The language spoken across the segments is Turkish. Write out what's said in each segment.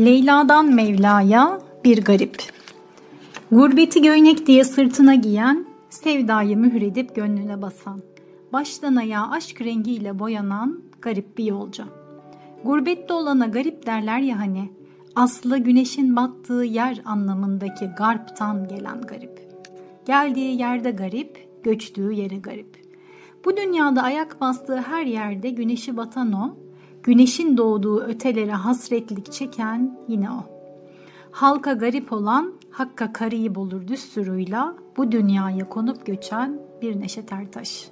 Leyla'dan Mevla'ya bir garip. Gurbeti göynek diye sırtına giyen, sevdayı mühür edip gönlüne basan, baştan ayağa aşk rengiyle boyanan garip bir yolcu. Gurbette olana garip derler ya hani, aslı güneşin battığı yer anlamındaki garptan gelen garip. Geldiği yerde garip, göçtüğü yere garip. Bu dünyada ayak bastığı her yerde güneşi batan o, güneşin doğduğu ötelere hasretlik çeken yine o. Halka garip olan, hakka karayip olur düsturuyla bu dünyaya konup göçen bir Neşet Ertaş.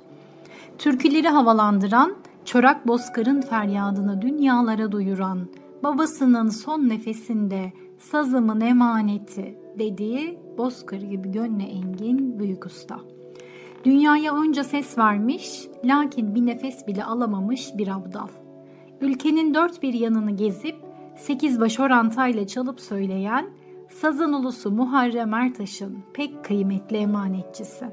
Türküleri havalandıran, çorak bozkırın feryadını dünyalara duyuran, babasının son nefesinde sazımın emaneti dediği bozkır gibi gönle engin büyük usta. Dünyaya onca ses vermiş, lakin bir nefes bile alamamış bir abdal. Ülkenin dört bir yanını gezip, 8 baş orantayla çalıp söyleyen, sazın ulusu Muharrem Ertaş'ın pek kıymetli emanetçisi.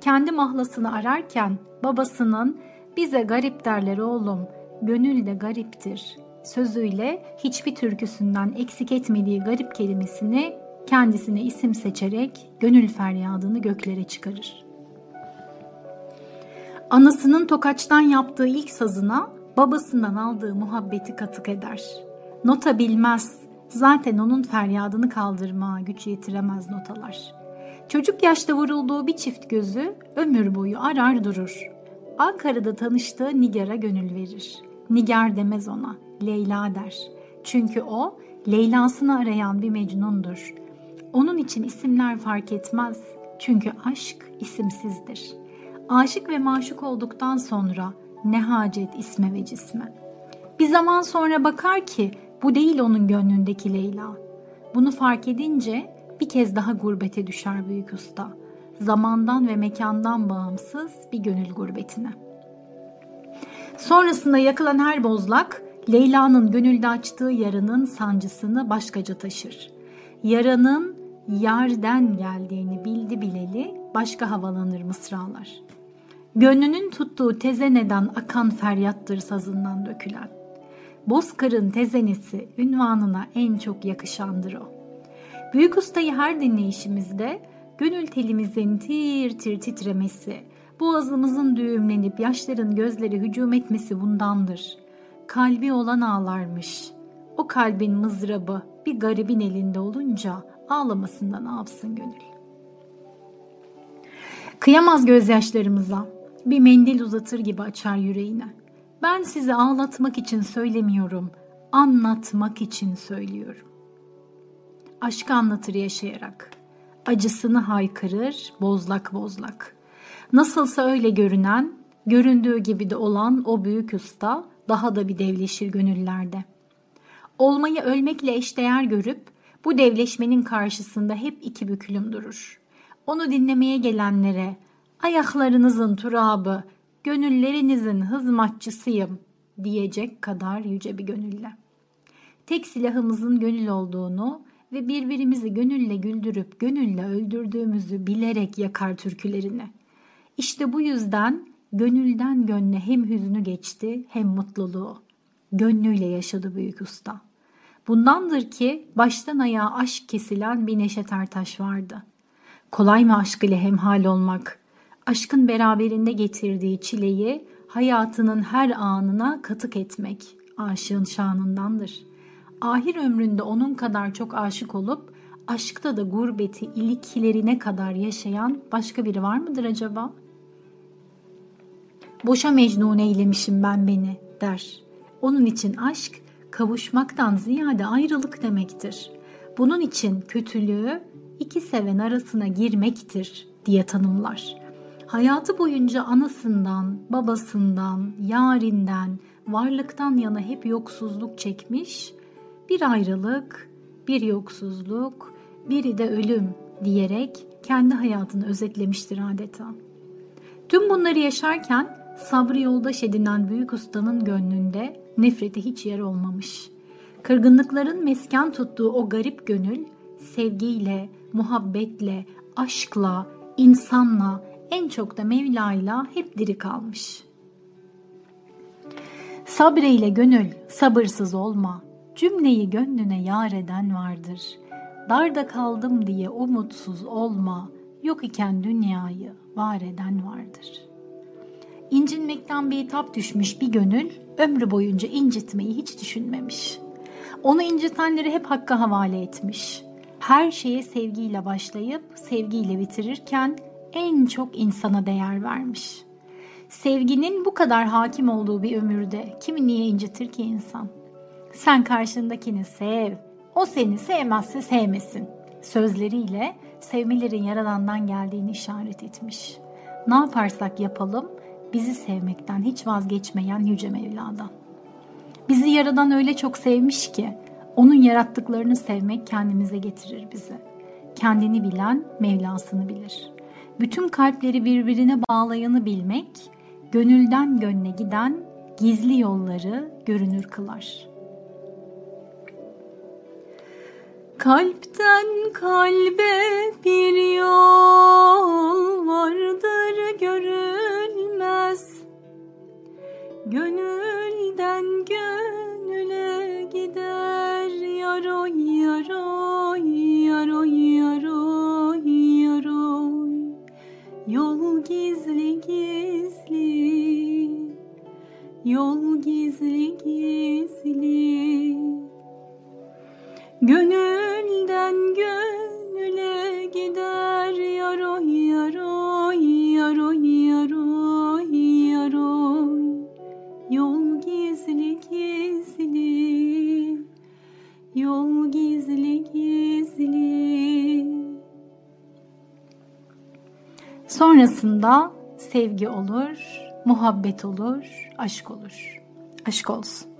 Kendi mahlasını ararken babasının "Bize garip derler oğlum, gönül de gariptir" sözüyle hiçbir türküsünden eksik etmediği garip kelimesini kendisine isim seçerek gönül feryadını göklere çıkarır. Anasının Tokaç'tan yaptığı ilk sazına babasından aldığı muhabbeti katık eder. Nota bilmez, zaten onun feryadını kaldırmaya güç yetiremez notalar. Çocuk yaşta vurulduğu bir çift gözü ömür boyu arar durur. Ankara'da tanıştığı Nigar'a gönül verir. Nigar demez ona, Leyla der. Çünkü o, Leyla'sını arayan bir Mecnun'dur. Onun için isimler fark etmez. Çünkü aşk isimsizdir. Aşık ve maşuk olduktan sonra ne hacet isme ve cisme. Bir zaman sonra bakar ki bu değil onun gönlündeki Leyla. Bunu fark edince bir kez daha gurbete düşer büyük usta. Zamandan ve mekandan bağımsız bir gönül gurbetine. Sonrasında yakılan her bozlak, Leyla'nın gönülde açtığı yaranın sancısını başkaca taşır. Yaranın yerden geldiğini bildi bileli başka havalanır mısralar. Gönlünün tuttuğu tezeneden akan feryattır sazından dökülen. Bozkır'ın tezenesi ünvanına en çok yakışandır o. Büyük ustayı her dinleyişimizde gönül telimizin tir tir titremesi, boğazımızın düğümlenip yaşların gözleri hücum etmesi bundandır. Kalbi olan ağlarmış. O kalbin mızrabı bir garibin elinde olunca ağlamasında ne yapsın gönül? Kıyamaz gözyaşlarımıza, bir mendil uzatır gibi açar yüreğine. Ben sizi ağlatmak için söylemiyorum, anlatmak için söylüyorum. Aşkı anlatır yaşayarak, acısını haykırır bozlak bozlak. Nasılsa öyle görünen, göründüğü gibi de olan o büyük usta daha da bir devleşir gönüllerde. Olmayı ölmekle eşdeğer görüp bu devleşmenin karşısında hep iki büklüm durur. Onu dinlemeye gelenlere ayaklarınızın turabı, gönüllerinizin hizmetçisiyim diyecek kadar yüce bir gönülle. Tek silahımızın gönül olduğunu ve birbirimizi gönülle güldürüp gönülle öldürdüğümüzü bilerek yakar türkülerini. İşte bu yüzden gönülden gönle hem hüznü geçti hem mutluluğu. Gönlüyle yaşadı büyük usta. Bundandır ki baştan ayağa aşk kesilen bir Neşet Ertaş vardı. Kolay mı aşk ile hemhal olmak? Aşkın beraberinde getirdiği çileyi hayatının her anına katık etmek aşığın şanındandır. Ahir ömründe onun kadar çok aşık olup aşkta da gurbeti iliklerine kadar yaşayan başka biri var mıdır acaba? Boşa Mecnun eylemişim ben beni der. Onun için aşk kavuşmaktan ziyade ayrılık demektir. Bunun için kötülüğü iki seven arasına girmektir diye tanımlar. Hayatı boyunca anasından, babasından, yarinden, varlıktan yana hep yoksuzluk çekmiş, bir ayrılık, bir yoksuzluk, biri de ölüm diyerek kendi hayatını özetlemiştir adeta. Tüm bunları yaşarken sabrı yoldaş edinen büyük ustanın gönlünde nefrete hiç yer olmamış. Kırgınlıkların mesken tuttuğu o garip gönül, sevgiyle, muhabbetle, aşkla, insanla, en çok da Mevla'yla hep diri kalmış. Sabreyle gönül, sabırsız olma. cümleyi gönlüne yar eden vardır. Darda kaldım diye umutsuz olma, yok iken dünyayı var eden vardır. İncinmekten bitap düşmüş bir gönül, ömrü boyunca incitmeyi hiç düşünmemiş. Onu incitenleri hep Hakk'a havale etmiş. Her şeye sevgiyle başlayıp sevgiyle bitirirken en çok insana değer vermiş. Sevginin bu kadar hakim olduğu bir ömürde kimi niye incitir ki insan? Sen karşındakini sev, o seni sevmezse sevmesin sözleriyle sevmelerin Yaradan'dan geldiğini işaret etmiş. Ne yaparsak yapalım bizi sevmekten hiç vazgeçmeyen Yüce Mevla'dan. Bizi Yaradan öyle çok sevmiş ki onun yarattıklarını sevmek kendimize getirir bizi. Kendini bilen Mevlasını bilir. Bütün kalpleri birbirine bağlayanı bilmek, gönülden gönle giden gizli yolları görünür kılar. Kalpten kalbe bir yol vardır görülmez, gönülden gönüle gider yaroy yaroy yaroy yaroy yaroy, yol gizli gizli, yol gizli gizli, gönül sonrasında sevgi olur, muhabbet olur, aşk olur. Aşk olsun.